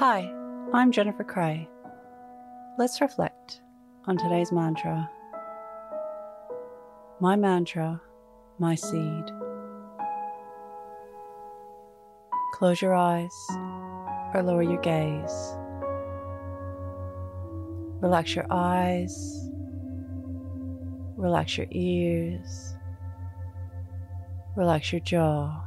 Hi, I'm Jennifer Cray. Let's reflect on today's mantra. My mantra, my seed. Close your eyes or lower your gaze. Relax your eyes. Relax your ears. Relax your jaw.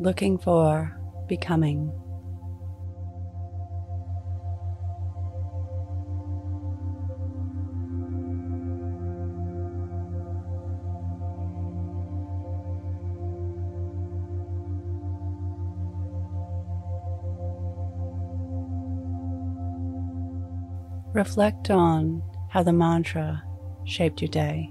Looking for becoming. Reflect on how the mantra shaped your day.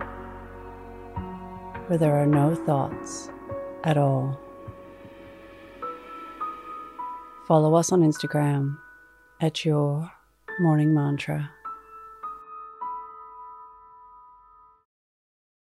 where there are no thoughts at all. Follow us on Instagram at Your Morning Mantra.